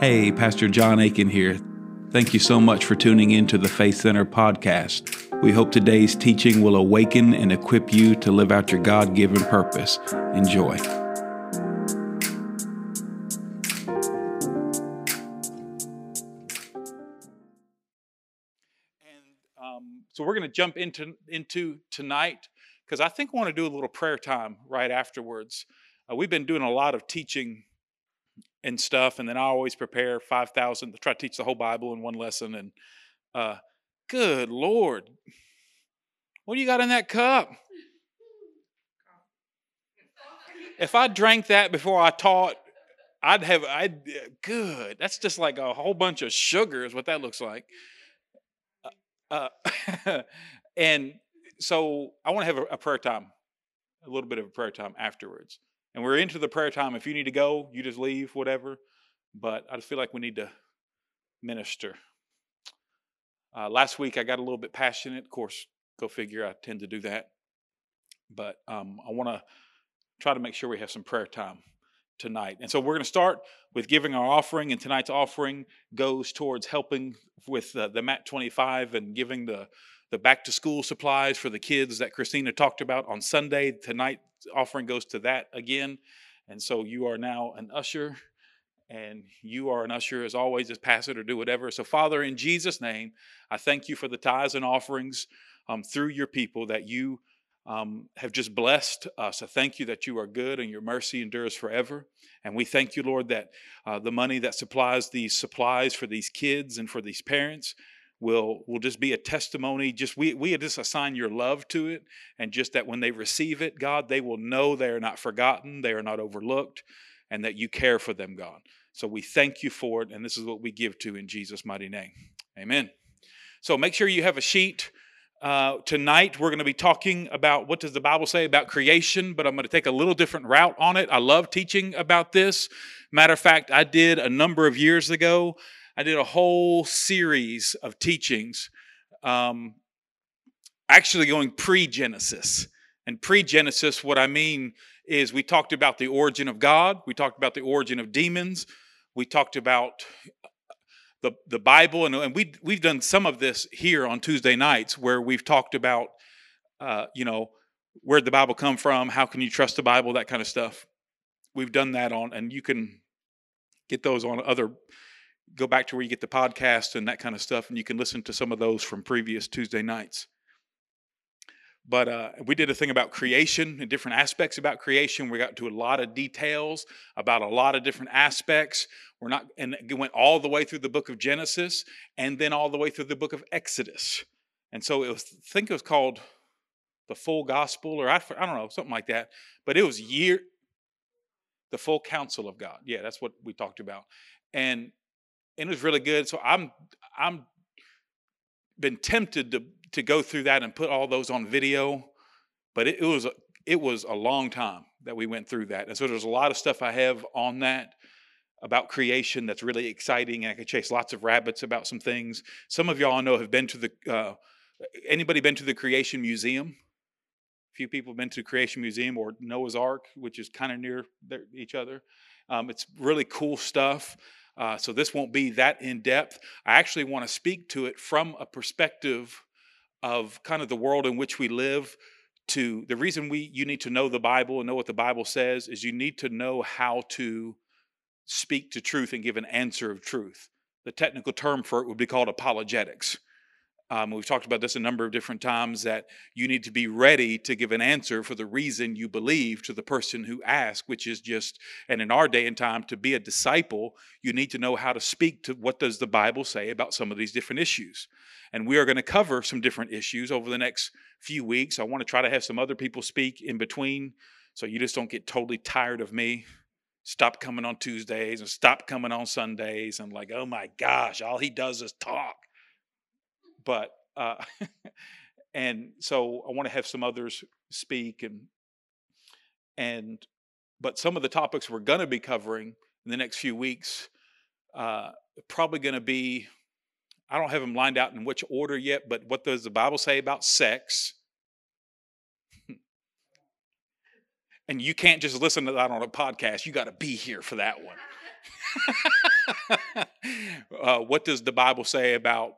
Hey, Pastor John Aiken here. Thank you so much for tuning in to the Faith Center podcast. We hope today's teaching will awaken and equip you to live out your God-given purpose. Enjoy. So we're going to jump into tonight because I think I want to do a little prayer time right afterwards. We've been doing a lot of teaching and stuff, and then I always prepare 5,000 to try to teach the whole Bible in one lesson. And good Lord, what do you got in that cup? If I drank that before I taught, I'd that's just like a whole bunch of sugar is what that looks like. And so I want to have a prayer time, a little bit of a prayer time afterwards. And we're into the prayer time. If you need to go, you just leave, whatever. But I feel like we need to minister. Last week I got a little bit passionate. Of course, go figure, I tend to do that. But I want to try to make sure we have some prayer time tonight. And so we're going to start with giving our offering, and tonight's offering goes towards helping with the Matt 25 and giving the back to school supplies for the kids that Christina talked about on Sunday. Tonight's offering goes to that again. And so you are now an usher, and you are an usher as always, as pass it or do whatever. So Father, in Jesus' name, I thank you for the tithes and offerings through your people that you have just blessed us. I thank you that you are good and your mercy endures forever. And we thank you, Lord, that the money that supplies these supplies for these kids and for these parents will just be a testimony. Just we just assign your love to it, and just that when they receive it, God, they will know they are not forgotten, they are not overlooked, and that you care for them, God. So we thank you for it, and this is what we give to in Jesus' mighty name. Amen. So make sure you have a sheet. Tonight, we're going to be talking about what does the Bible say about creation, but I'm going to take a little different route on it. I love teaching about this. Matter of fact, I did a number of years ago, I did a whole series of teachings, actually going pre-Genesis. And pre-Genesis, what I mean is we talked about the origin of God. We talked about the origin of demons. We talked about the Bible, and we've done some of this here on Tuesday nights where we've talked about, where'd the Bible come from? How can you trust the Bible? That kind of stuff. We've done that on, and you can get those on go back to where you get the podcast and that kind of stuff, and you can listen to some of those from previous Tuesday nights. But we did a thing about creation and different aspects about creation. We got to a lot of details about a lot of different aspects. It went all the way through the book of Genesis and then all the way through the book of Exodus. And so it was called the full gospel, or I don't know, something like that. But it was the full counsel of God. Yeah, that's what we talked about, and it was really good. So I'm been tempted to go through that and put all those on video, but it was a long time that we went through that. And so there's a lot of stuff I have on that about creation that's really exciting, and I could chase lots of rabbits about some things. Some of y'all I know have been to anybody been to the Creation Museum? A few people have been to the Creation Museum or Noah's Ark, which is kind of near each other. It's really cool stuff. So this won't be that in-depth. I actually want to speak to it from a perspective of kind of the world in which we live. To the reason you need to know the Bible and know what the Bible says is you need to know how to speak to truth and give an answer of truth. The technical term for it would be called apologetics. We've talked about this a number of different times, that you need to be ready to give an answer for the reason you believe to the person who asks, which is just, and in our day and time, to be a disciple, you need to know how to speak to what does the Bible say about some of these different issues. And we are going to cover some different issues over the next few weeks. I want to try to have some other people speak in between, so you just don't get totally tired of me. Stop coming on Tuesdays and stop coming on Sundays and like, oh my gosh, all he does is talk. But, and so I want to have some others speak but some of the topics we're going to be covering in the next few weeks, probably going to be, I don't have them lined out in which order yet, but what does the Bible say about sex? And you can't just listen to that on a podcast. You got to be here for that one. What does the Bible say about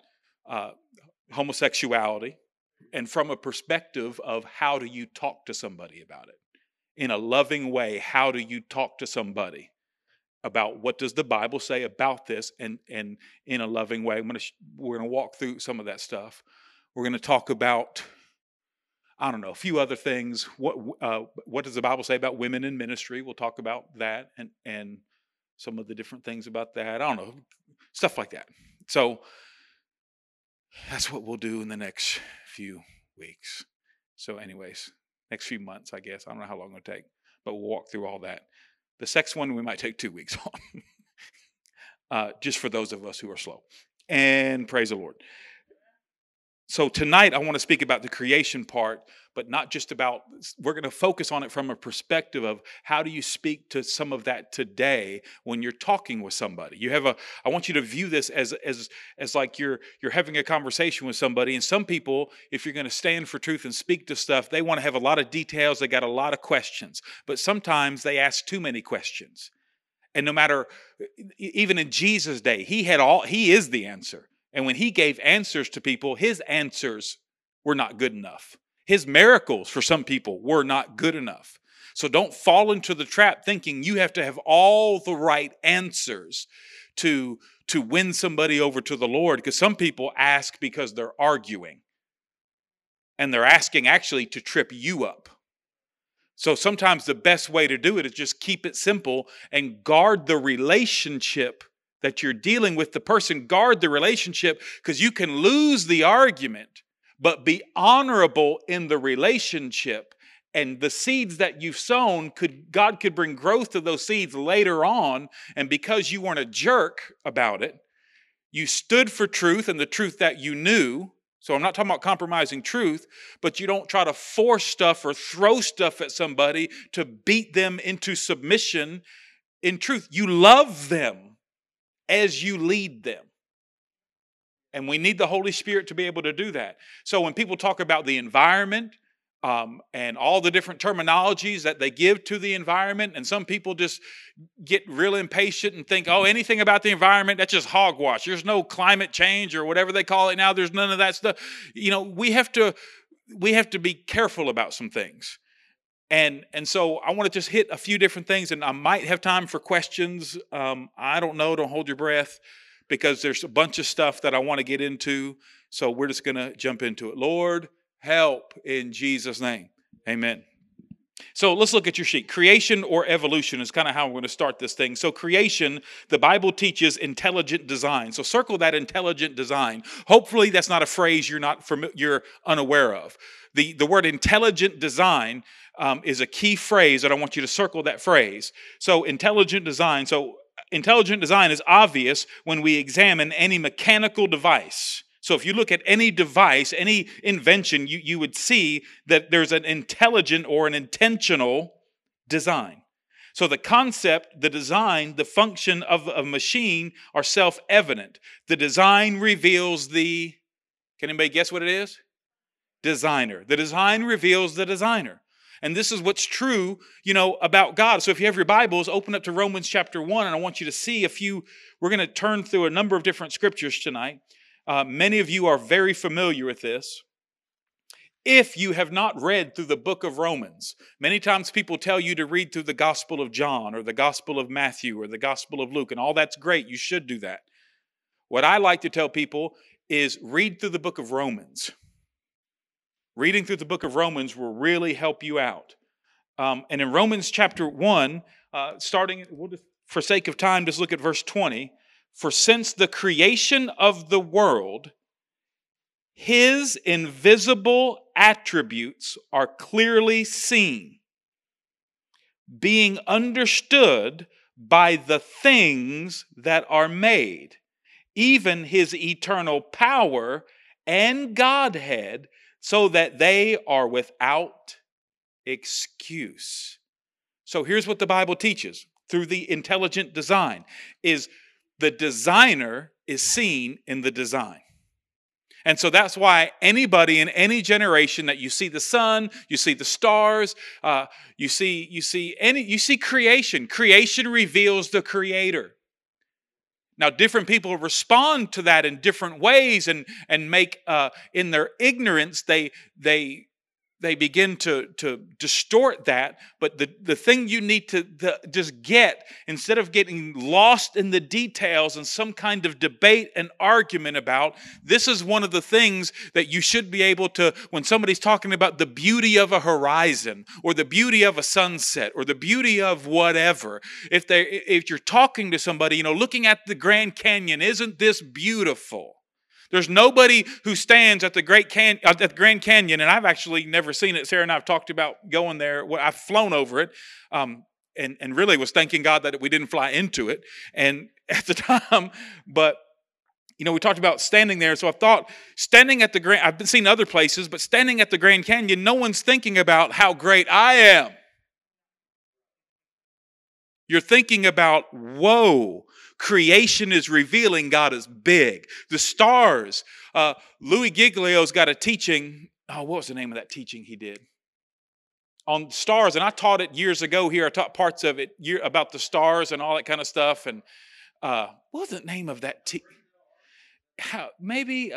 homosexuality? And from a perspective of how do you talk to somebody about it? In a loving way, how do you talk to somebody about what does the Bible say about this? And in a loving way, we're going to walk through some of that stuff. We're going to talk about, I don't know, a few other things. What does the Bible say about women in ministry? We'll talk about that and some of the different things about that. I don't know, stuff like that. So that's what we'll do in the next few weeks. So anyways, next few months, I guess. I don't know how long it'll take, but we'll walk through all that. The sex one, we might take 2 weeks on, just for those of us who are slow. And praise the Lord. So tonight, I want to speak about the creation part, but not just about, we're going to focus on it from a perspective of how do you speak to some of that today when you're talking with somebody. You have a, I want you to view this as like you're having a conversation with somebody, and some people, if you're going to stand for truth and speak to stuff, they want to have a lot of details, they got a lot of questions, but sometimes they ask too many questions. And no matter, even in Jesus' day, he is the answer. And when he gave answers to people, his answers were not good enough. His miracles for some people were not good enough. So don't fall into the trap thinking you have to have all the right answers to win somebody over to the Lord. Because some people ask because they're arguing. And they're asking actually to trip you up. So sometimes the best way to do it is just keep it simple and guard the relationship that you're dealing with the person. Guard the relationship, because you can lose the argument, but be honorable in the relationship. And the seeds that you've sown, God could bring growth to those seeds later on. And because you weren't a jerk about it, you stood for truth and the truth that you knew. So I'm not talking about compromising truth, but you don't try to force stuff or throw stuff at somebody to beat them into submission. In truth, you love them as you lead them. And we need the Holy Spirit to be able to do that. So when people talk about the environment and all the different terminologies that they give to the environment, and some people just get real impatient and think, oh, anything about the environment, that's just hogwash. There's no climate change or whatever they call it now. There's none of that stuff. You know, we have to be careful about some things. And so I want to just hit a few different things, and I might have time for questions. I don't know. Don't hold your breath, because there's a bunch of stuff that I want to get into. So we're just going to jump into it. Lord, help in Jesus' name. Amen. So let's look at your sheet. Creation or evolution is kind of how I'm going to start this thing. So creation, the Bible teaches intelligent design. So circle that intelligent design. Hopefully that's not a phrase you're unaware of. The word intelligent design is a key phrase, and I want you to circle that phrase. So intelligent design. So intelligent design is obvious when we examine any mechanical device. So if you look at any device, any invention, you would see that there's an intelligent or an intentional design. So the concept, the design, the function of a machine are self-evident. The design reveals the, can anybody guess what it is? Designer. The design reveals the designer. And this is what's true, you know, about God. So if you have your Bibles, open up to Romans chapter 1, and I want you to see a few, we're going to turn through a number of different scriptures tonight. Many of you are very familiar with this. If you have not read through the book of Romans, many times people tell you to read through the Gospel of John or the Gospel of Matthew or the Gospel of Luke, and all that's great. You should do that. What I like to tell people is read through the book of Romans. Reading through the book of Romans will really help you out. And in Romans chapter 1, starting, we'll just, for sake of time, just look at verse 20. For since the creation of the world, his invisible attributes are clearly seen, being understood by the things that are made, even his eternal power and Godhead, so that they are without excuse. So here's what the Bible teaches through the intelligent design is the designer is seen in the design. And so that's why anybody in any generation that you see the sun, you see the stars, you see creation. Creation reveals the creator. Now, different people respond to that in different ways and make, in their ignorance, they begin to distort that. But the thing you need to just get, instead of getting lost in the details and some kind of debate and argument about, this is one of the things that you should be able to, when somebody's talking about the beauty of a horizon or the beauty of a sunset or the beauty of whatever, if you're talking to somebody, you know, looking at the Grand Canyon, isn't this beautiful? There's nobody who stands at the Grand Canyon, and I've actually never seen it. Sarah and I have talked about going there. Well, I've flown over it, and really was thanking God that we didn't fly into it and at the time. But, you know, we talked about standing there. So I thought, standing at the Grand, I've seen other places, but standing at the Grand Canyon, no one's thinking about how great I am. You're thinking about, whoa. Creation is revealing God is big. The stars. Louis Giglio's got a teaching. Oh, what was the name of that teaching he did? On stars, and I taught it years ago here. I taught parts of it about the stars and all that kind of stuff. And what was the name of that teaching? Maybe,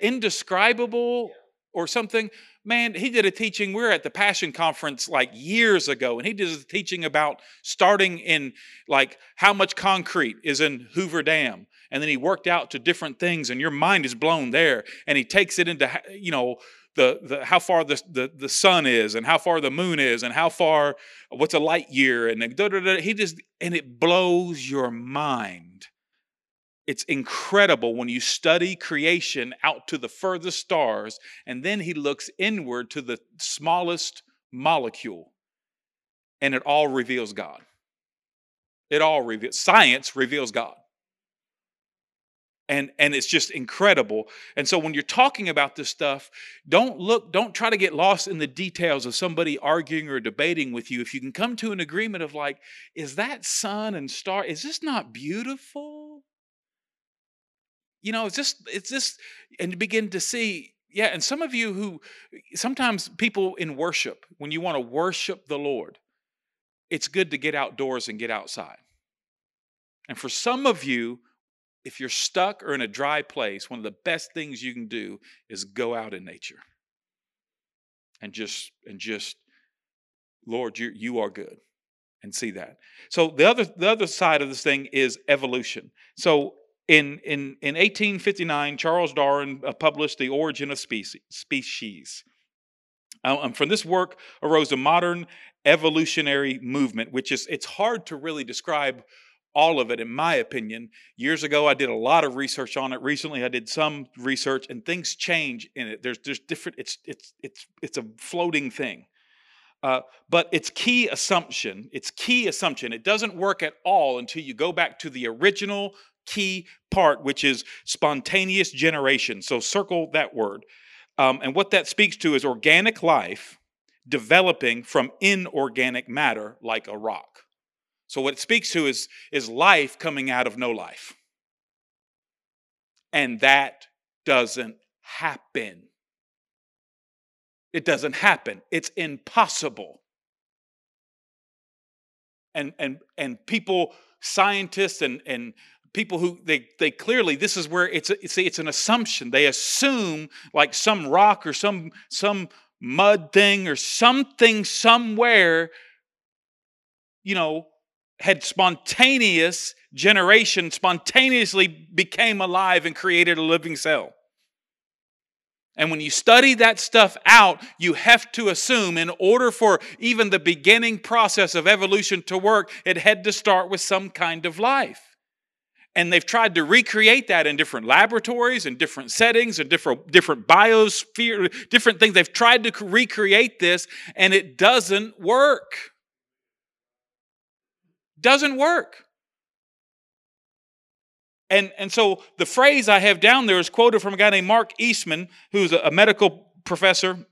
Indescribable or something. Man, he did a teaching. We were at the Passion Conference like years ago, and he did a teaching about starting in like how much concrete is in Hoover Dam. And then he worked out to different things, and your mind is blown there. And he takes it into, you know, how far the sun is and how far the moon is and how far, what's a light year. And and it blows your mind. It's incredible when you study creation out to the furthest stars, and then he looks inward to the smallest molecule, and it all reveals God. Science reveals God. And it's just incredible. And so when you're talking about this stuff, don't try to get lost in the details of somebody arguing or debating with you. If you can come to an agreement of like, is that sun and star, is this not beautiful? You know, it's just, and you begin to see, yeah, and some of you who, sometimes people in worship, when you want to worship the Lord, it's good to get outdoors and get outside. And for some of you, if you're stuck or in a dry place, one of the best things you can do is go out in nature. And just, Lord, you are good. And see that. So the other side of this thing is evolution. So, in 1859, Charles Darwin published The Origin of Species. From this work arose a modern evolutionary movement, which is, it's hard to really describe all of it, in my opinion. Years ago, I did a lot of research on it. Recently, I did some research, and things change in it. There's different, it's a floating thing. But its key assumption, it doesn't work at all until you go back to the original key part, which is spontaneous generation. So circle that word. And what that speaks to is organic life developing from inorganic matter like a rock. So what it speaks to is life coming out of no life. And that doesn't happen. It doesn't happen. It's impossible. And people, scientists and people who they clearly, this is where it's an assumption. They assume like some rock or some mud thing or something somewhere, you know, had spontaneous generation, spontaneously became alive and created a living cell. And when you study that stuff out, you have to assume, in order for even the beginning process of evolution to work, it had to start with some kind of life. And they've tried to recreate that in different laboratories and different settings and different biosphere, different things. They've tried to recreate this, and it doesn't work. Doesn't work. And so the phrase I have down there is quoted from a guy named Mark Eastman, who's a medical professor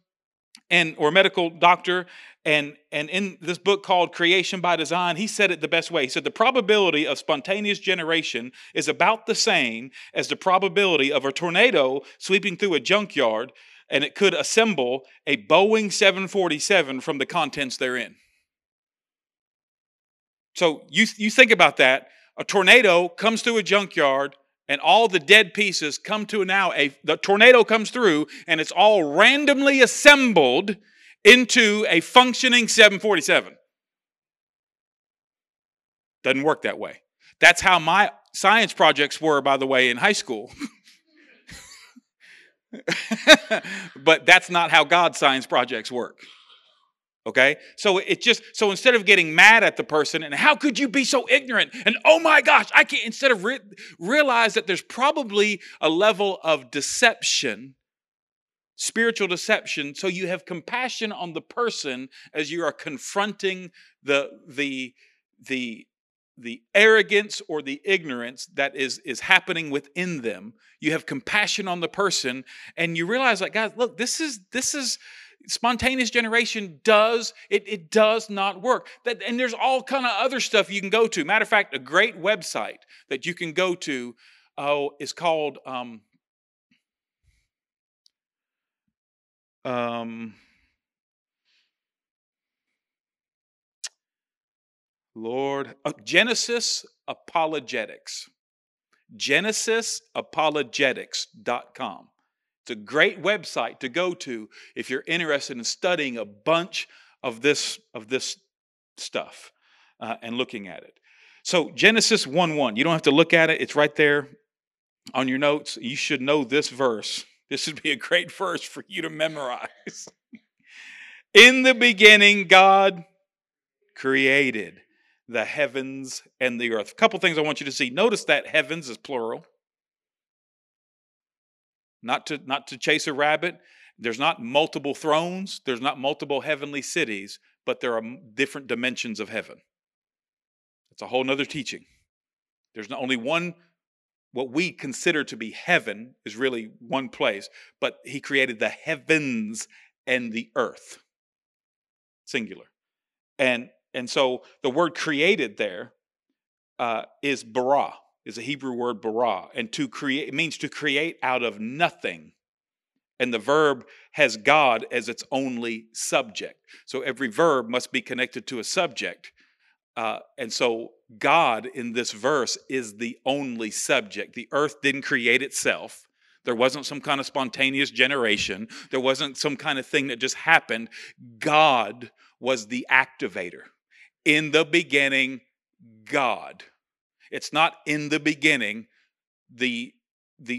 or medical doctor. And in this book called Creation by Design, he said it the best way. He said, the probability of spontaneous generation is about the same as the probability of a tornado sweeping through a junkyard, and it could assemble a Boeing 747 from the contents therein. So you think about that. A tornado comes through a junkyard and all the dead pieces come to now, the tornado comes through and it's all randomly assembled into a functioning 747. Doesn't work that way. That's how my science projects were, by the way, in high school. But that's not how God's science projects work. Okay? So it just, so instead of getting mad at the person and how could you be so ignorant and oh my gosh, I can't, instead of realize that there's probably a level of deception, spiritual deception, so you have compassion on the person as you are confronting the arrogance or the ignorance that is happening within them. You have compassion on the person and you realize, like, guys, look, this is spontaneous generation does not work. That, and there's all kind of other stuff you can go to. Matter of fact, a great website that you can go to is called Genesis Apologetics. Genesisapologetics.com. It's a great website to go to if you're interested in studying a bunch of this stuff and looking at it. So Genesis 1:1, you don't have to look at it. It's right there on your notes. You should know this verse. This would be a great verse for you to memorize. In the beginning, God created the heavens and the earth. A couple things I want you to see. Notice that heavens is plural. Not to chase a rabbit. There's not multiple thrones. There's not multiple heavenly cities, but there are different dimensions of heaven. That's a whole nother teaching. There's not only one, what we consider to be heaven is really one place, but he created the heavens and the earth. Singular. And so the word created there is bara. Is a Hebrew word, bara, and to create means to create out of nothing. And the verb has God as its only subject. So every verb must be connected to a subject. And so God in this verse is the only subject. The earth didn't create itself. There wasn't some kind of spontaneous generation. There wasn't some kind of thing that just happened. God was the activator. In the beginning, God. It's not in the beginning the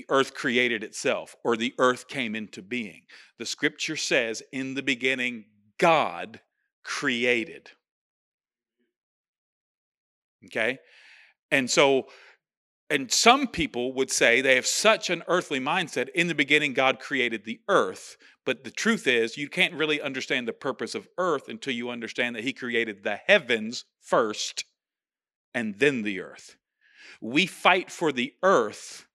earth created itself or the earth came into being. The scripture says in the beginning God created. Okay? And so, and some people would say they have such an earthly mindset, in the beginning God created the earth, but the truth is you can't really understand the purpose of earth until you understand that he created the heavens first and then the earth. We fight for the earth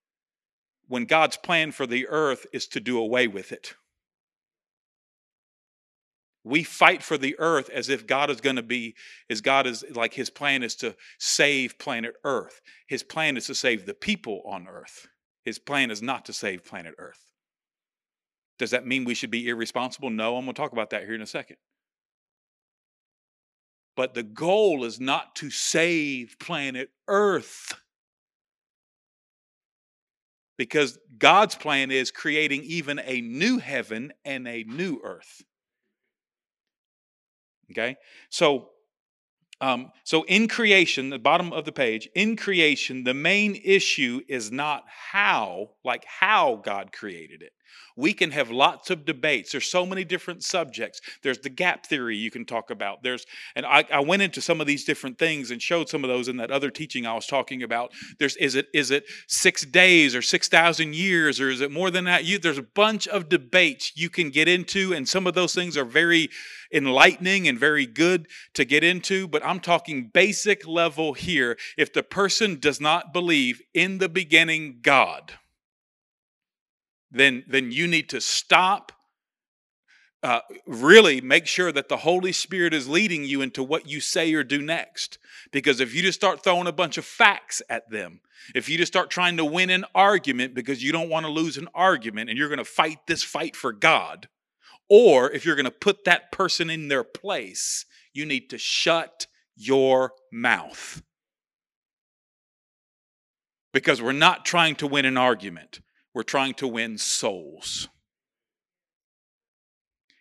when God's plan for the earth is to do away with it. We fight for the earth as if God is going to be, as God is, like his plan is to save planet earth. His plan is to save the people on earth. His plan is not to save planet earth. Does that mean we should be irresponsible? No, I'm going to talk about that here in a second. But the goal is not to save planet Earth. Because God's plan is creating even a new heaven and a new earth. Okay? So in creation, the bottom of the page, in creation, the main issue is not how, like how God created it. We can have lots of debates. There's so many different subjects. There's the gap theory you can talk about. And I went into some of these different things and showed some of those in that other teaching I was talking about. Is it 6 days or 6,000 years or is it more than that? There's a bunch of debates you can get into, and some of those things are very enlightening and very good to get into, but I'm talking basic level here. If the person does not believe in the beginning God, then you need to stop, really make sure that the Holy Spirit is leading you into what you say or do next. Because if you just start throwing a bunch of facts at them, if you just start trying to win an argument because you don't want to lose an argument and you're going to fight this fight for God, or if you're going to put that person in their place, you need to shut your mouth. because we're not trying to win an argument. We're trying to win souls.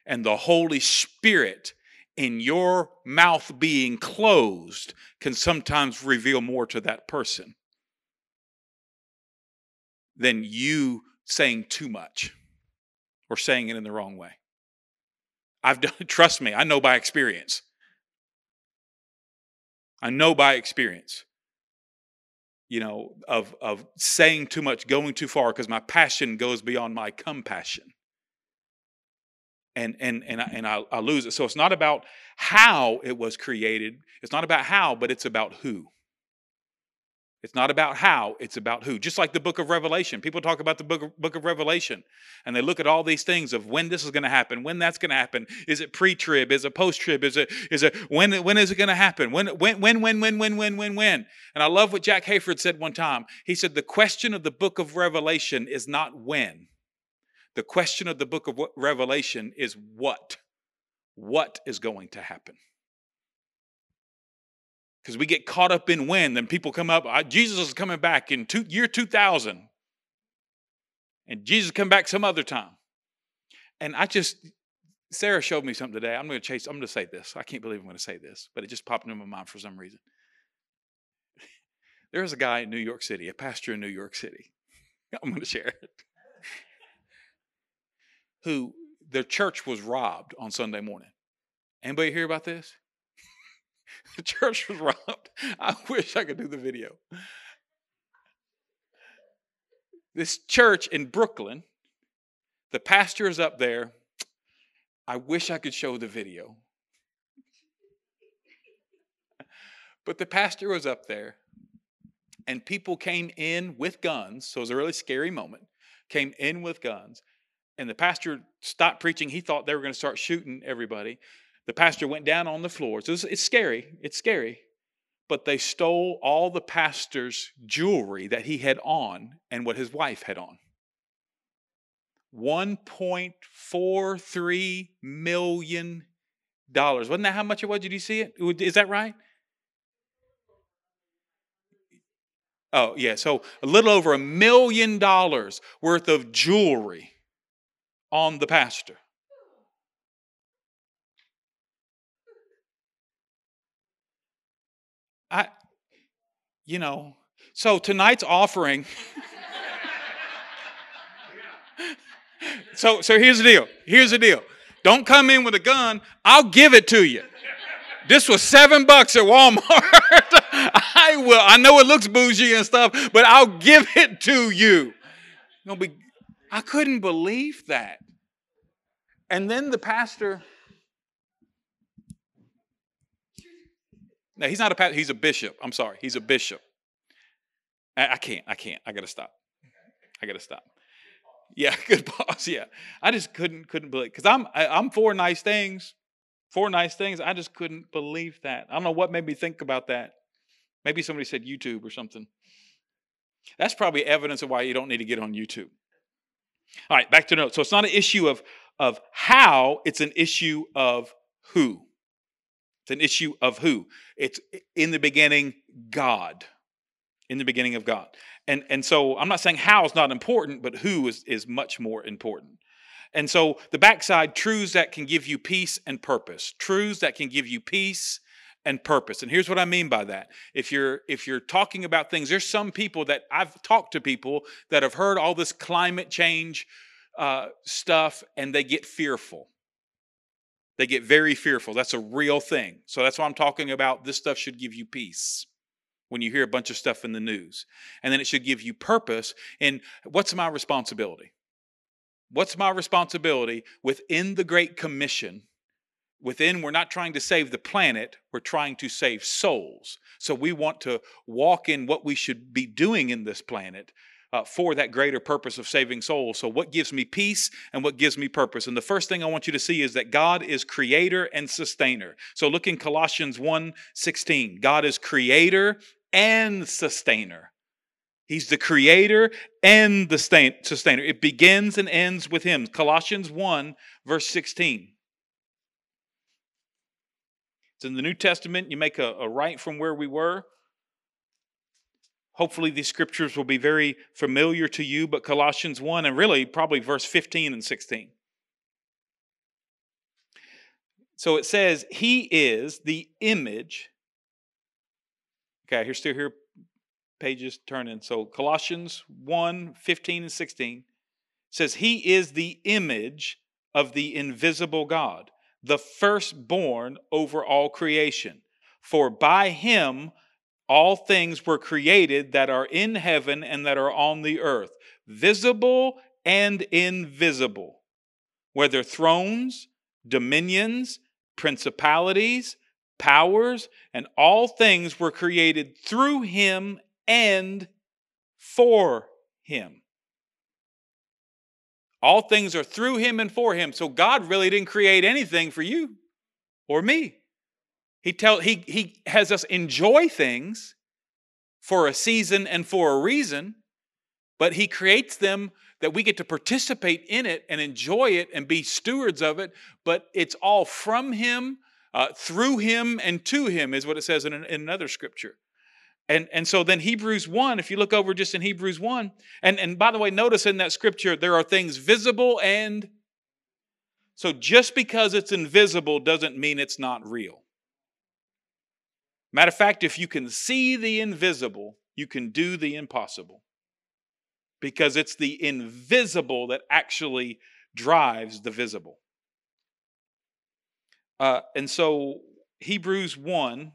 And the Holy Spirit in your mouth being closed can sometimes reveal more to that person than you saying too much or saying it in the wrong way. I've done, trust me, I know by experience. I know by experience, you know, of saying too much, going too far, because my passion goes beyond my compassion. And I lose it. So it's not about how it was created. It's not about how, but it's about who. It's not about how, it's about who. Just like the book of Revelation. People talk about the book of Revelation, and they look at all these things of when this is going to happen, when that's going to happen. Is it pre-trib? Is it post-trib? When is it going to happen? When? And I love what Jack Hayford said one time. He said, the question of the book of Revelation is not when. The question of the book of Revelation is what. What is going to happen? Because we get caught up in when, then people come up, Jesus is coming back in year 2000. And Jesus come back some other time. And Sarah showed me something today. I'm going to say this. I can't believe I'm going to say this, but it just popped into my mind for some reason. There's a guy in New York City, a pastor in New York City. I'm going to share it. Who, their church was robbed on Sunday morning. Anybody hear about this? The church was robbed. I wish I could do the video. This church in Brooklyn, the pastor is up there. I wish I could show the video. But the pastor was up there, and people came in with guns. So it was a really scary moment. Came in with guns, and the pastor stopped preaching. He thought they were going to start shooting everybody. The pastor went down on the floor. So it's scary. It's scary. But they stole all the pastor's jewelry that he had on and what his wife had on. $1.43 million. Wasn't that how much it was? Did you see it? Is that right? Oh, yeah. So a little over $1 million worth of jewelry on the pastor. So tonight's offering. So here's the deal. Here's the deal. Don't come in with a gun. I'll give it to you. This was $7 at Walmart. I will. I know it looks bougie and stuff, but I'll give it to you. I couldn't believe that. And then the pastor. Now, he's not a pastor. He's a bishop. I'm sorry. He's a bishop. I can't. I got to stop. Yeah, good boss. Yeah. I just couldn't believe, because I'm for nice things. For nice things. I just couldn't believe that. I don't know what made me think about that. Maybe somebody said YouTube or something. That's probably evidence of why you don't need to get on YouTube. All right, back to notes. So it's not an issue of how, it's an issue of who. An issue of who. It's in the beginning, God. In the beginning of God. And so I'm not saying how is not important, but who is much more important. And so the backside, truths that can give you peace and purpose. Truths that can give you peace and purpose. And here's what I mean by that. If you're talking about things, there's some people that I've talked to people that have heard all this climate change stuff, and they get fearful. They get very fearful. That's a real thing. So that's why I'm talking about this stuff should give you peace when you hear a bunch of stuff in the news. And then it should give you purpose in what's my responsibility? What's my responsibility within the Great Commission? We're not trying to save the planet. We're trying to save souls. So we want to walk in what we should be doing in this planet for that greater purpose of saving souls. So what gives me peace and what gives me purpose? And the first thing I want you to see is that God is creator and sustainer. So look in Colossians 1:16. God is creator and sustainer. He's the creator and the sustainer. It begins and ends with him. Colossians 1:16. It's in the New Testament. You make a right from where we were. Hopefully these scriptures will be very familiar to you, but Colossians 1 and really probably verse 15 and 16. So it says, he is the image. Okay, you're still here, pages turning. So Colossians 1, 15 and 16 says, he is the image of the invisible God, the firstborn over all creation. For by him all things were created that are in heaven and that are on the earth, visible and invisible, whether thrones, dominions, principalities, powers, and all things were created through him and for him. All things are through him and for him. So God really didn't create anything for you or me. He has us enjoy things for a season and for a reason, but he creates them that we get to participate in it and enjoy it and be stewards of it, but it's all from him, through him, and to him is what it says in another scripture. And so then Hebrews 1, if you look over just in Hebrews 1, and by the way, notice in that scripture, there are things visible and... So just because it's invisible doesn't mean it's not real. Matter of fact, if you can see the invisible, you can do the impossible. Because it's the invisible that actually drives the visible. And so Hebrews 1.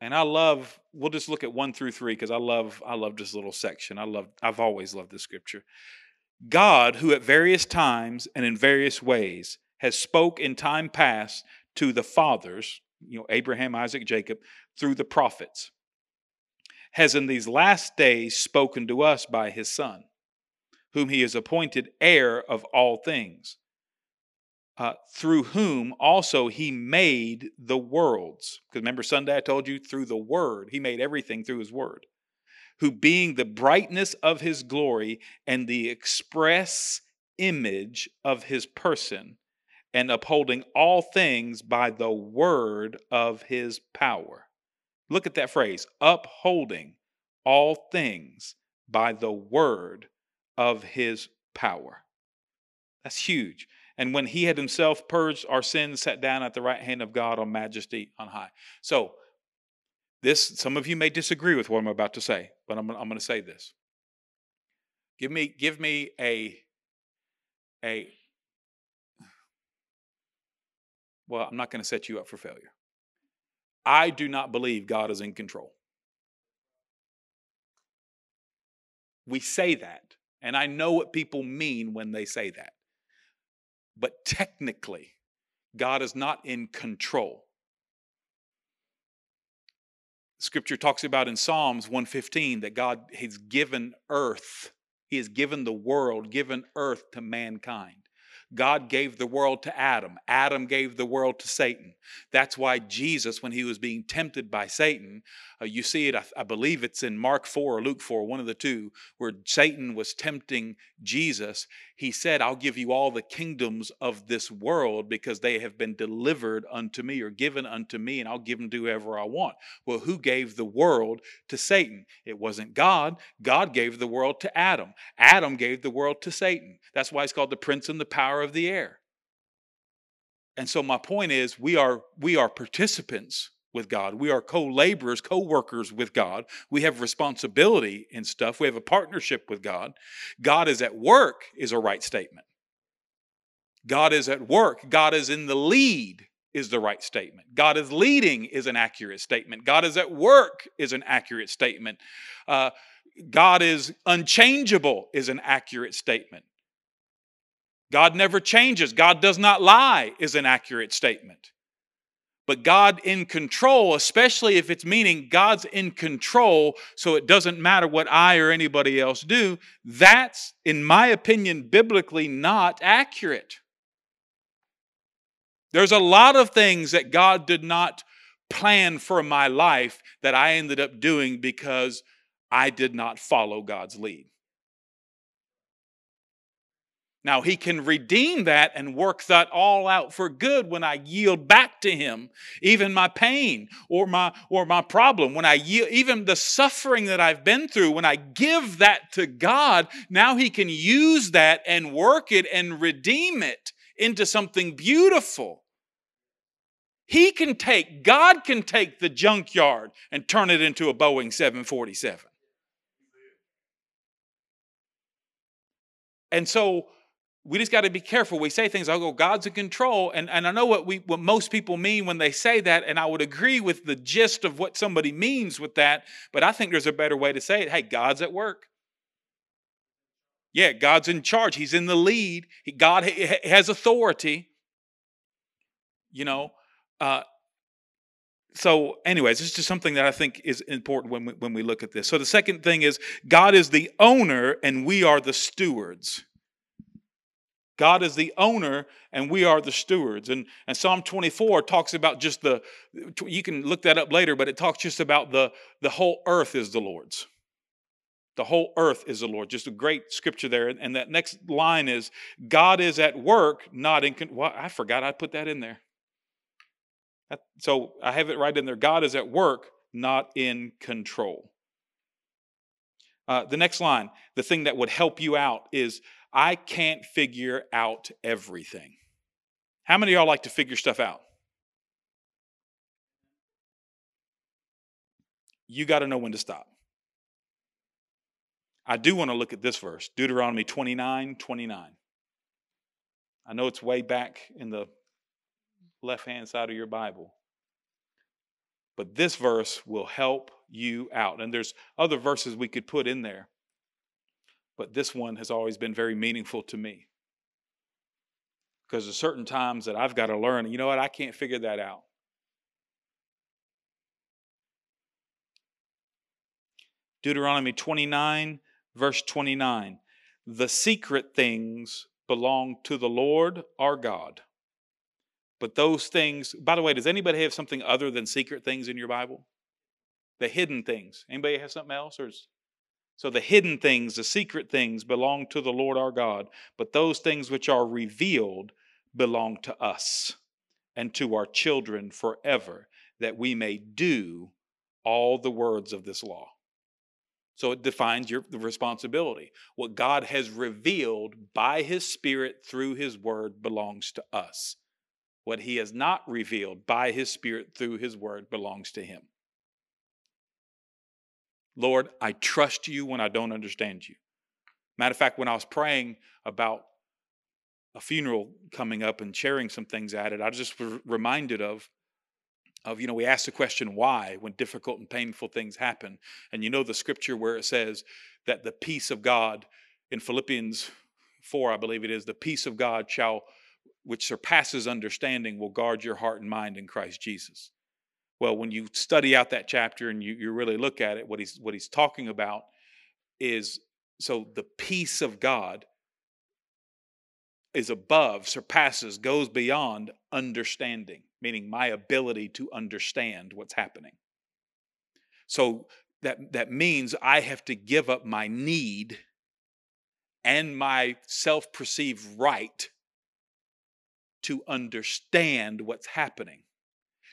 And I love, we'll just look at 1 through 3 because I love this little section. I've always loved this scripture. God, who at various times and in various ways has spoke in time past to the fathers, you know, Abraham, Isaac, Jacob, through the prophets, has in these last days spoken to us by his Son, whom he has appointed heir of all things, through whom also he made the worlds. Because remember Sunday I told you, through the Word, he made everything through his Word, who being the brightness of his glory and the express image of his person, and upholding all things by the word of his power. Look at that phrase, upholding all things by the word of his power. That's huge. And when he had himself purged our sins, sat down at the right hand of God on majesty on high. So this, some of you may disagree with what I'm about to say, but I'm going to say this. Give me a well, I'm not going to set you up for failure. I do not believe God is in control. We say that, and I know what people mean when they say that. But technically, God is not in control. Scripture talks about in Psalms 115 that God has given earth, he has given the world, given earth to mankind. God gave the world to Adam. Adam gave the world to Satan. That's why Jesus, when he was being tempted by Satan, you see it, I believe it's in Mark 4 or Luke 4, one of the two, where Satan was tempting Jesus. He said, I'll give you all the kingdoms of this world because they have been delivered unto me or given unto me, and I'll give them to whoever I want. Well, who gave the world to Satan? It wasn't God. God gave the world to Adam. Adam gave the world to Satan. That's why he's called the prince and the power of the air. And so my point is, we are participants with God. We are co-laborers, co-workers with God. We have responsibility in stuff. We have a partnership with God. God is at work is a right statement. God is at work. God is in the lead is the right statement. God is leading is an accurate statement. God is at work is an accurate statement. God is unchangeable is an accurate statement. God never changes. God does not lie is an accurate statement. But God in control, especially if it's meaning God's in control, so it doesn't matter what I or anybody else do, that's, in my opinion, biblically not accurate. There's a lot of things that God did not plan for my life that I ended up doing because I did not follow God's lead. Now, he can redeem that and work that all out for good when I yield back to him, even my pain or my problem. When I yield, even the suffering that I've been through, when I give that to God, now he can use that and work it and redeem it into something beautiful. He can take, God can take the junkyard and turn it into a Boeing 747. And so we just got to be careful. We say things, God's in control. And I know what most people mean when they say that, and I would agree with the gist of what somebody means with that, but I think there's a better way to say it. Hey, God's at work. Yeah, God's in charge. He's in the lead. God has authority. You know, so anyways, it's just something that I think is important when we look at this. So the second thing is God is the owner and we are the stewards. God is the owner and we are the stewards. And Psalm 24 talks about just the, you can look that up later, but it talks just about the whole earth is the Lord's. The whole earth is the Lord. Just a great scripture there. And that next line is God is at work, not in control. Well, I forgot I put that in there. So I have it right in there. God is at work, not in control. The next line, the thing that would help you out is, I can't figure out everything. How many of y'all like to figure stuff out? You got to know when to stop. I do want to look at this verse, Deuteronomy 29:29. I know it's way back in the left-hand side of your Bible. But this verse will help you out. And there's other verses we could put in there, but this one has always been very meaningful to me. Because there's certain times that I've got to learn, you know what, I can't figure that out. Deuteronomy 29, verse 29. The secret things belong to the Lord our God. But those things, by the way, does anybody have something other than secret things in your Bible? The hidden things. Anybody have something else? So the hidden things, the secret things belong to the Lord our God, but those things which are revealed belong to us and to our children forever, that we may do all the words of this law. So it defines the responsibility. What God has revealed by his Spirit through his word belongs to us. What he has not revealed by his Spirit through his word belongs to him. Lord, I trust you when I don't understand you. Matter of fact, when I was praying about a funeral coming up and sharing some things at it, I just was reminded of, you know, we ask the question why when difficult and painful things happen. And you know the scripture where it says that the peace of God, in Philippians 4, I believe it is, the peace of God shall, which surpasses understanding, will guard your heart and mind in Christ Jesus. Well, when you study out that chapter and you really look at it, what he's talking about is, so the peace of God is above, surpasses, goes beyond understanding, meaning my ability to understand what's happening. So that means I have to give up my need and my self-perceived right to understand what's happening.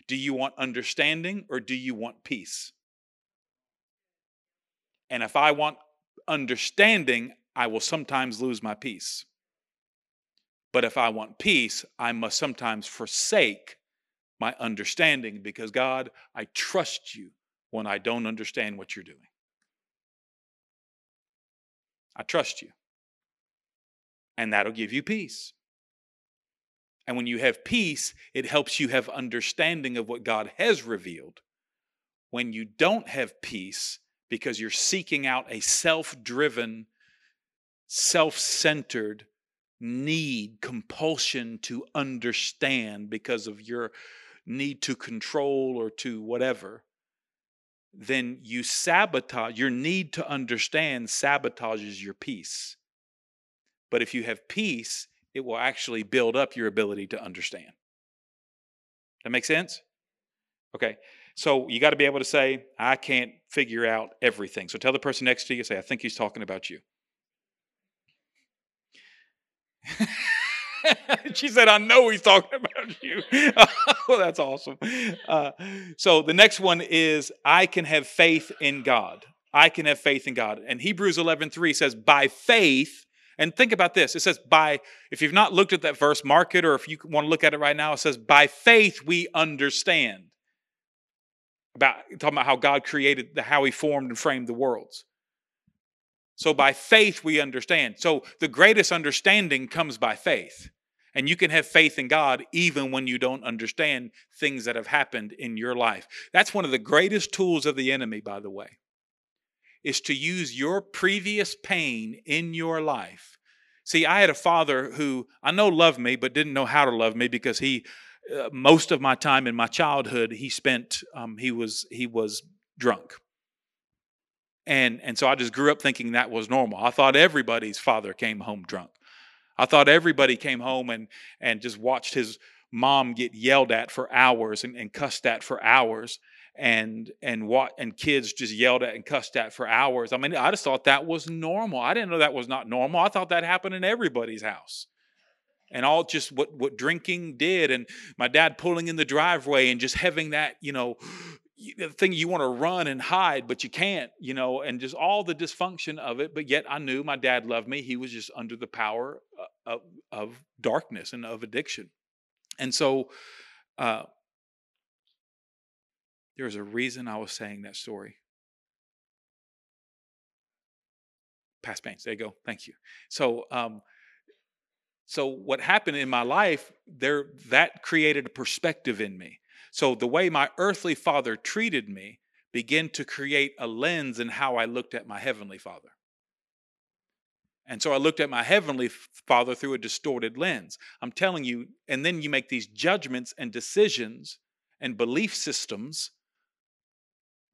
Do you want understanding or do you want peace? And if I want understanding, I will sometimes lose my peace. But if I want peace, I must sometimes forsake my understanding, because God, I trust you when I don't understand what you're doing. I trust you. And that'll give you peace. And when you have peace, it helps you have understanding of what God has revealed. When you don't have peace, because you're seeking out a self-driven, self-centered need, compulsion to understand because of your need to control or to whatever, then you sabotage, your need to understand sabotages your peace. But if you have peace, it will actually build up your ability to understand. That make sense? Okay. So you got to be able to say, I can't figure out everything. So tell the person next to you, say, I think he's talking about you. She said, I know he's talking about you. Oh, that's awesome. So the next one is, I can have faith in God. I can have faith in God. And Hebrews 11:3 says, by faith, and think about this. It says, by, if you've not looked at that verse, mark it, or if you want to look at it right now, it says, by faith we understand. About, talking about how God created, how he formed and framed the worlds. So by faith we understand. So the greatest understanding comes by faith. And you can have faith in God even when you don't understand things that have happened in your life. That's one of the greatest tools of the enemy, by the way, is to use your previous pain in your life. See, I had a father who I know loved me, but didn't know how to love me because he, most of my time in my childhood, he spent, he was drunk. And so I just grew up thinking that was normal. I thought everybody's father came home drunk. I thought everybody came home and just watched his mom get yelled at for hours and cussed at for hours. And kids just yelled at and cussed at for hours. I mean, I just thought that was normal. I didn't know that was not normal. I thought that happened in everybody's house. And all just what drinking did, and my dad pulling in the driveway and just having that, you know, the thing you want to run and hide, but you can't, you know, and just all the dysfunction of it. But yet I knew my dad loved me. He was just under the power of darkness and of addiction. And so there's a reason I was saying that story. Past pains. There you go. Thank you. So, what happened in my life there, that created a perspective in me. So the way my earthly father treated me began to create a lens in how I looked at my heavenly father. And so I looked at my heavenly father through a distorted lens. I'm telling you, and then you make these judgments and decisions and belief systems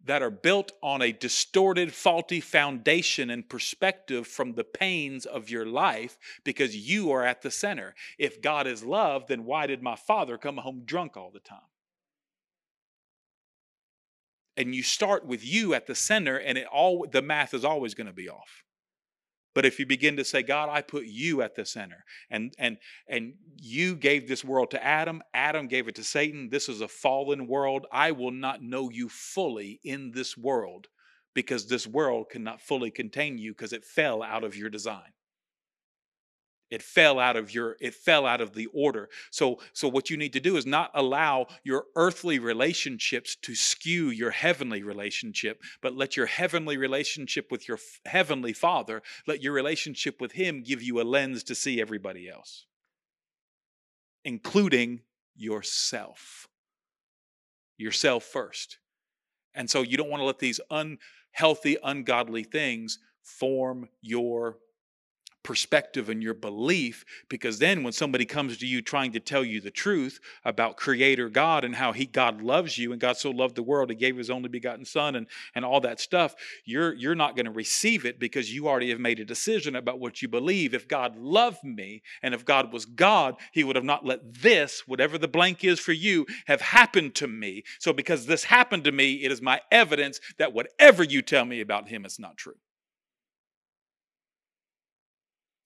that are built on a distorted, faulty foundation and perspective from the pains of your life because you are at the center. If God is love, then why did my father come home drunk all the time? And you start with you at the center, and the math is always going to be off. But if you begin to say, God, I put you at the center, and you gave this world to Adam, Adam gave it to Satan, this is a fallen world, I will not know you fully in this world because this world cannot fully contain you because it fell out of your design. It fell out of the order. So what you need to do is not allow your earthly relationships to skew your heavenly relationship, but let your heavenly relationship with your heavenly father, let your relationship with him give you a lens to see everybody else, including yourself. Yourself first. And so you don't want to let these unhealthy, ungodly things form your perspective and your belief, because then when somebody comes to you trying to tell you the truth about Creator God and how God loves you and God so loved the world he gave his only begotten son and all that stuff, you're not going to receive it because you already have made a decision about what you believe. If God loved me and if God was God, he would have not let this, whatever the blank is for you, have happened to me. So because this happened to me, it is my evidence that whatever you tell me about him is not true.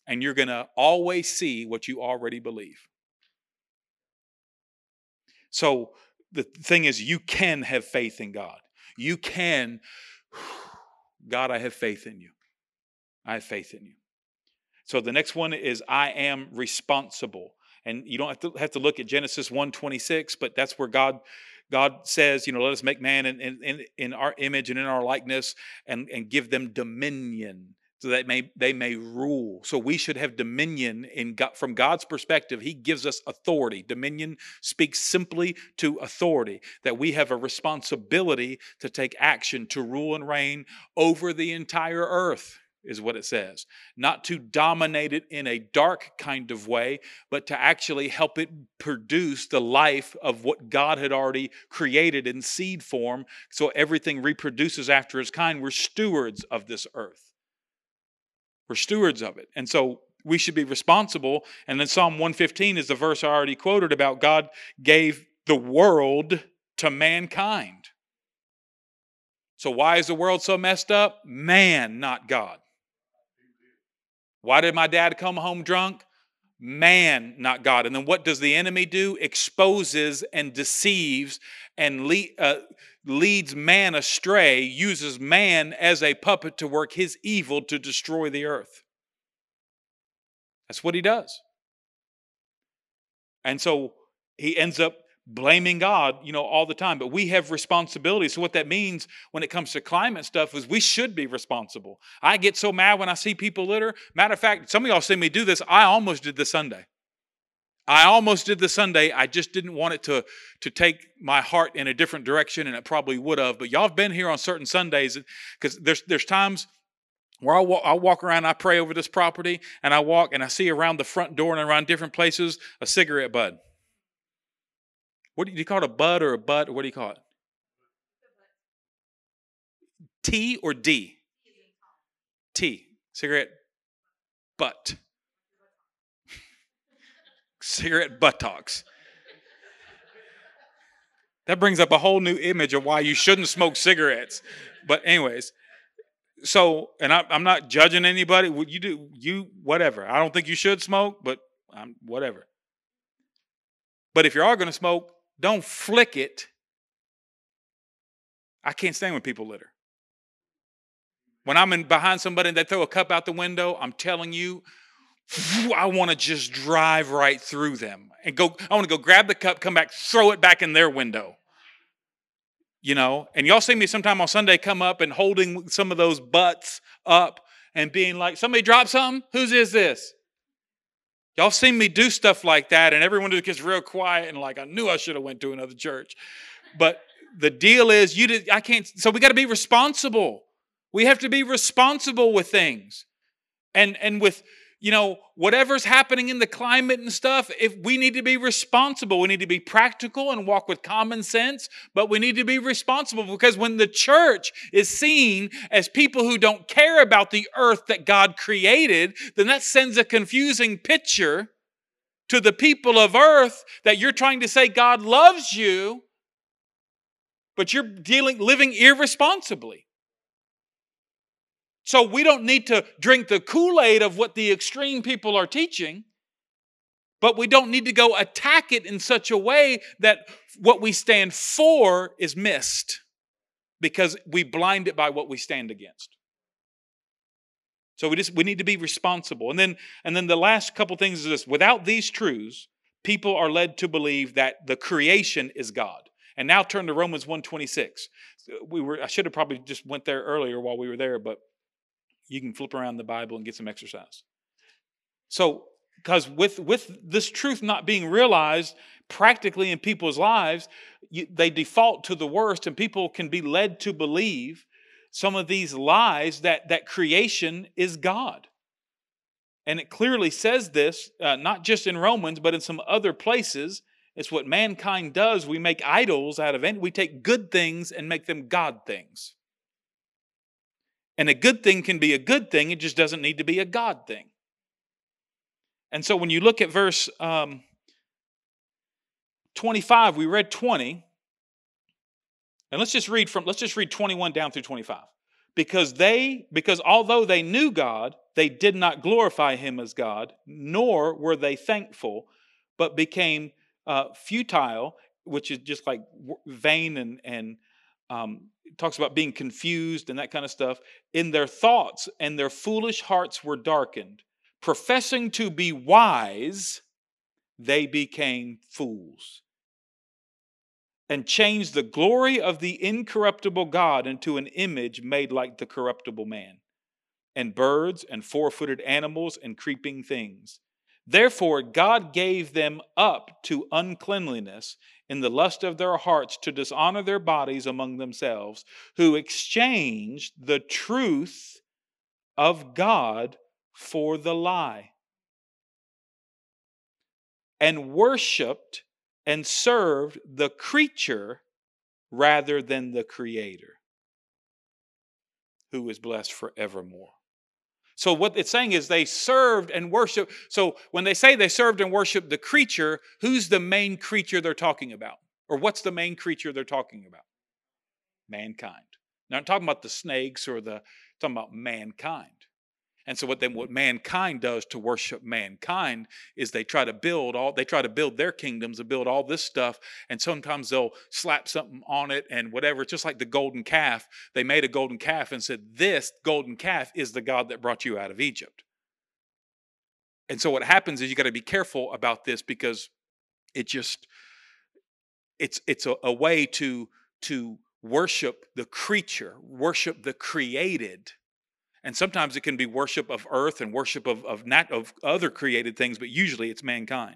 And you're going to always see what you already believe. So the thing is, you can have faith in God. You can, God, I have faith in you. I have faith in you. So the next one is, I am responsible. And you don't have to look at Genesis 1:26, but that's where God says, you know, let us make man in our image and in our likeness and give them dominion. So that they may rule. So we should have dominion in God. From God's perspective, he gives us authority. Dominion speaks simply to authority, that we have a responsibility to take action, to rule and reign over the entire earth, is what it says. Not to dominate it in a dark kind of way, but to actually help it produce the life of what God had already created in seed form, so everything reproduces after its kind. We're stewards of this earth. We're stewards of it. And so we should be responsible. And then Psalm 115 is the verse I already quoted about God gave the world to mankind. So why is the world so messed up? Man, not God. Why did my dad come home drunk? man, not God. And then what does the enemy do? Exposes and deceives and leads man astray, uses man as a puppet to work his evil to destroy the earth. That's what he does. And so he ends up blaming God, you know, all the time. But we have responsibility. So what that means when it comes to climate stuff is we should be responsible. I get so mad when I see people litter. Matter of fact, some of y'all see me do this. I almost did this Sunday. I just didn't want it to take my heart in a different direction, and it probably would have. But y'all have been here on certain Sundays, because there's times where I walk around, I pray over this property, and I walk and I see around the front door and around different places a cigarette bud. What do you call it, a bud or a butt? Or what do you call it? T or D? T. Cigarette butt. Cigarette buttocks. That brings up a whole new image of why you shouldn't smoke cigarettes. But anyways, so, and I'm not judging anybody. You do, you, whatever. I don't think you should smoke, but I'm whatever. But if you are going to smoke, don't flick it. I can't stand when people litter. When I'm in behind somebody and they throw a cup out the window, I'm telling you, I want to just drive right through them and go. I want to go grab the cup, come back, throw it back in their window. You know, and y'all see me sometime on Sunday come up and holding some of those butts up and being like, somebody dropped something? Whose is this? Y'all seen me do stuff like that, and everyone just gets real quiet and like, I knew I should have went to another church. But the deal is, I can't. So we got to be responsible. We have to be responsible with things, and with, you know, whatever's happening in the climate and stuff. If we need to be responsible, we need to be practical and walk with common sense. But we need to be responsible, because when the church is seen as people who don't care about the earth that God created, then that sends a confusing picture to the people of earth that you're trying to say God loves you, but you're living irresponsibly. So we don't need to drink the Kool-Aid of what the extreme people are teaching, but we don't need to go attack it in such a way that what we stand for is missed, because we blind it by what we stand against. So we need to be responsible. And then the last couple things is this: without these truths, people are led to believe that the creation is God. And now turn to Romans 1:26. I should have probably just went there earlier while we were there, but you can flip around the Bible and get some exercise. So, because with this truth not being realized practically in people's lives, they default to the worst, and people can be led to believe some of these lies that creation is God. And it clearly says this, not just in Romans, but in some other places. It's what mankind does. We make idols out of it. We take good things and make them God things. And a good thing can be a good thing. It just doesn't need to be a God thing. And so when you look at verse 25, we read 20. And let's just read 21 down through 25. Because although they knew God, they did not glorify him as God, nor were they thankful, but became futile, which is just like vain, and talks about being confused and that kind of stuff, in their thoughts, and their foolish hearts were darkened. Professing to be wise, they became fools, and changed the glory of the incorruptible God into an image made like the corruptible man, and birds, and four-footed animals, and creeping things. Therefore, God gave them up to uncleanliness in the lust of their hearts, to dishonor their bodies among themselves, who exchanged the truth of God for the lie, and worshiped and served the creature rather than the Creator, who is blessed forevermore. So what it's saying is they served and worshiped. So when they say they served and worshiped the creature, who's the main creature they're talking about? Or what's the main creature they're talking about? Mankind. Now I'm talking about the snakes or talking about mankind. And so what mankind does to worship mankind is they try to build their kingdoms and build all this stuff. And sometimes they'll slap something on it and whatever. It's just like the golden calf. They made a golden calf and said, this golden calf is the God that brought you out of Egypt. And so what happens is you got to be careful about this, because it just, it's a way to worship the creature, worship the created. And sometimes it can be worship of earth and worship of other created things, but usually it's mankind.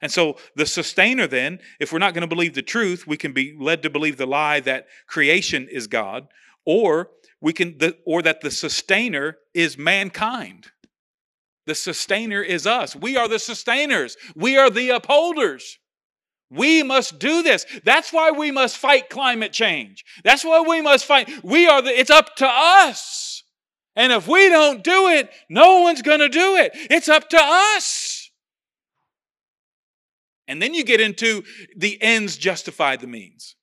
And so the sustainer then, if we're not going to believe the truth, we can be led to believe the lie that creation is God, or that the sustainer is mankind. The sustainer is us. We are the sustainers. We are the upholders. We must do this. That's why we must fight climate change. That's why we must fight. It's up to us. And if we don't do it, no one's going to do it. It's up to us. And then you get into the ends justify the means.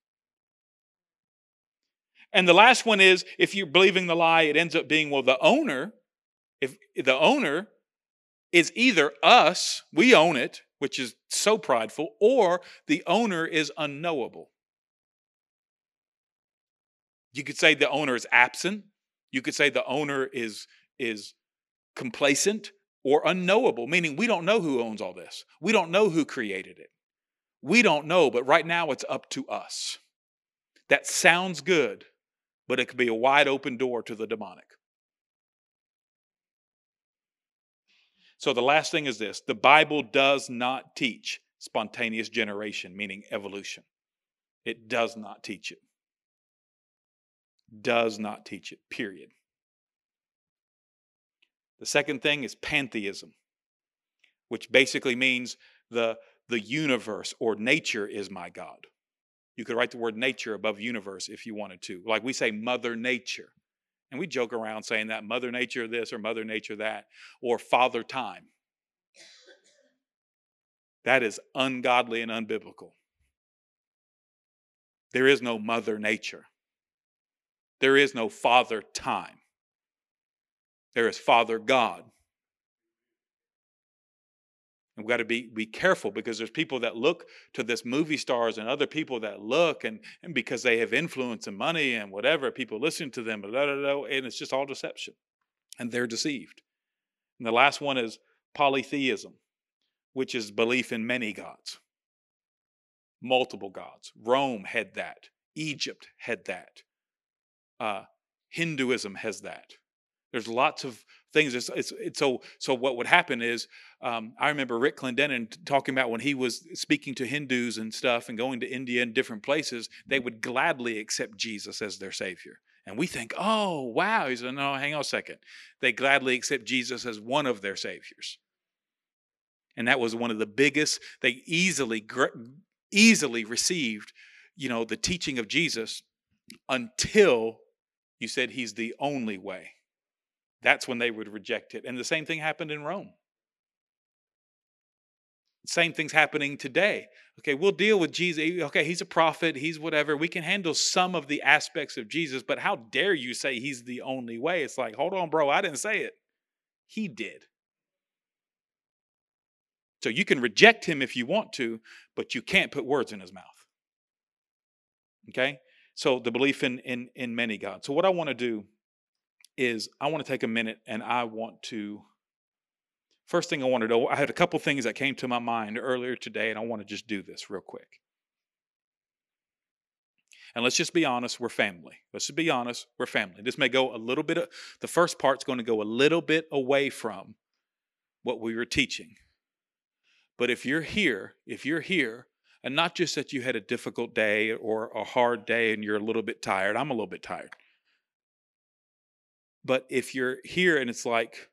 And the last one is, if you're believing the lie, it ends up being, well, the owner is either us, we own it, which is so prideful, or the owner is unknowable. You could say the owner is absent. You could say the owner is complacent or unknowable, meaning we don't know who owns all this. We don't know who created it. We don't know, but right now it's up to us. That sounds good, but it could be a wide open door to the demonic. So the last thing is this: the Bible does not teach spontaneous generation, meaning evolution. It does not teach it. Does not teach it, period. The second thing is pantheism, which basically means the universe or nature is my God. You could write the word nature above universe if you wanted to. Like we say Mother Nature. And we joke around saying that Mother Nature this or Mother Nature that, or Father Time. That is ungodly and unbiblical. There is no Mother Nature. There is no Father Time. There is Father God. And we've got to be careful, because there's people that look to this movie stars and other people that look, and because they have influence and money and whatever, people listen to them, and it's just all deception. And they're deceived. And the last one is polytheism, which is belief in many gods, multiple gods. Rome had that. Egypt had that. Hinduism has that. There's lots of things. So what would happen is, I remember Rick Clendenin talking about when he was speaking to Hindus and stuff and going to India and different places, they would gladly accept Jesus as their savior. And we think, oh, wow. He said, no, hang on a second. They gladly accept Jesus as one of their saviors. And that was one of the biggest, they easily received, the teaching of Jesus until you said he's the only way. That's when they would reject it. And the same thing happened in Rome. Same thing's happening today. Okay, we'll deal with Jesus. Okay, he's a prophet. He's whatever. We can handle some of the aspects of Jesus, but how dare you say he's the only way? It's like, hold on, bro. I didn't say it. He did. So you can reject him if you want to, but you can't put words in his mouth. Okay? So the belief in many gods. So what I want to do is I want to take a minute, and first thing I want to do, I had a couple things that came to my mind earlier today, and I want to just do this real quick. And let's just be honest, we're family. Let's just be honest, we're family. This may go a little bit, the first part's going to go a little bit away from what we were teaching. But if you're here, and not just that you had a difficult day or a hard day and you're a little bit tired, I'm a little bit tired. But if you're here and it's like,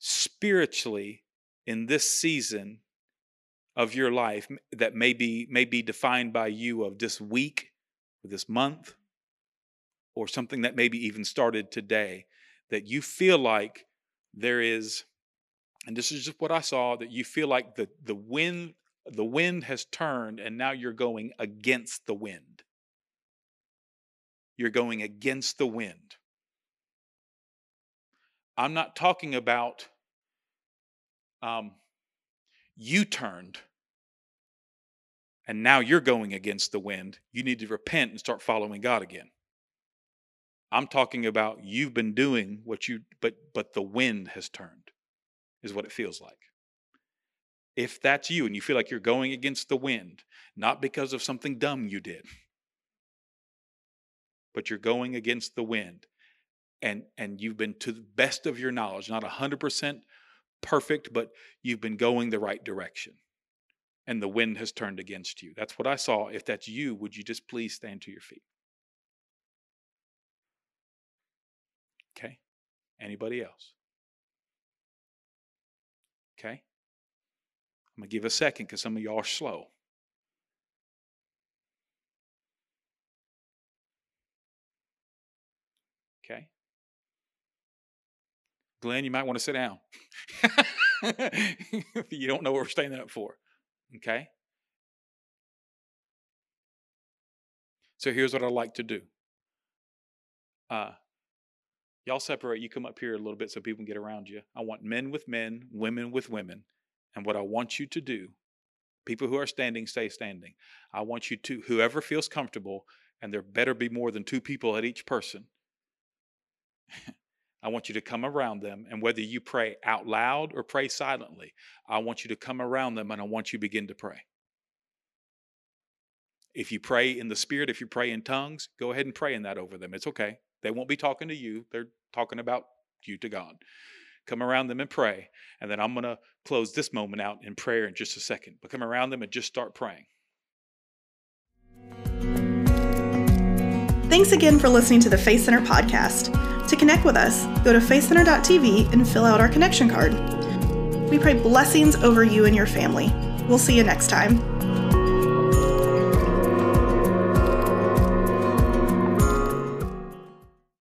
spiritually in this season of your life that may be defined by you of this week, or this month, or something that maybe even started today, that you feel like there is, and this is just what I saw, that you feel like the wind has turned and now you're going against the wind. You're going against the wind. I'm not talking about you turned and now you're going against the wind. You need to repent and start following God again. I'm talking about you've been doing what you, but the wind has turned, is what it feels like. If that's you and you feel like you're going against the wind, not because of something dumb you did, but you're going against the wind and you've been, to the best of your knowledge, not 100% perfect, but you've been going the right direction and the wind has turned against you. That's what I saw. If that's you, would you just please stand to your feet? Okay. Anybody else? Okay. I'm going to give a second because some of y'all are slow. Okay. Glenn, you might want to sit down. You don't know what we're standing up for. Okay. So here's what I like to do. Y'all separate. You come up here a little bit so people can get around you. I want men with men, women with women. And what I want you to do, people who are standing, stay standing. I want you to, whoever feels comfortable, and there better be more than two people at each person, I want you to come around them. And whether you pray out loud or pray silently, I want you to come around them and I want you to begin to pray. If you pray in the Spirit, if you pray in tongues, go ahead and pray in that over them. It's okay. They won't be talking to you. They're talking about you to God. Come around them and pray. And then I'm going to close this moment out in prayer in just a second. But come around them and just start praying. Thanks again for listening to the Faith Center podcast. To connect with us, go to faithcenter.tv and fill out our connection card. We pray blessings over you and your family. We'll see you next time.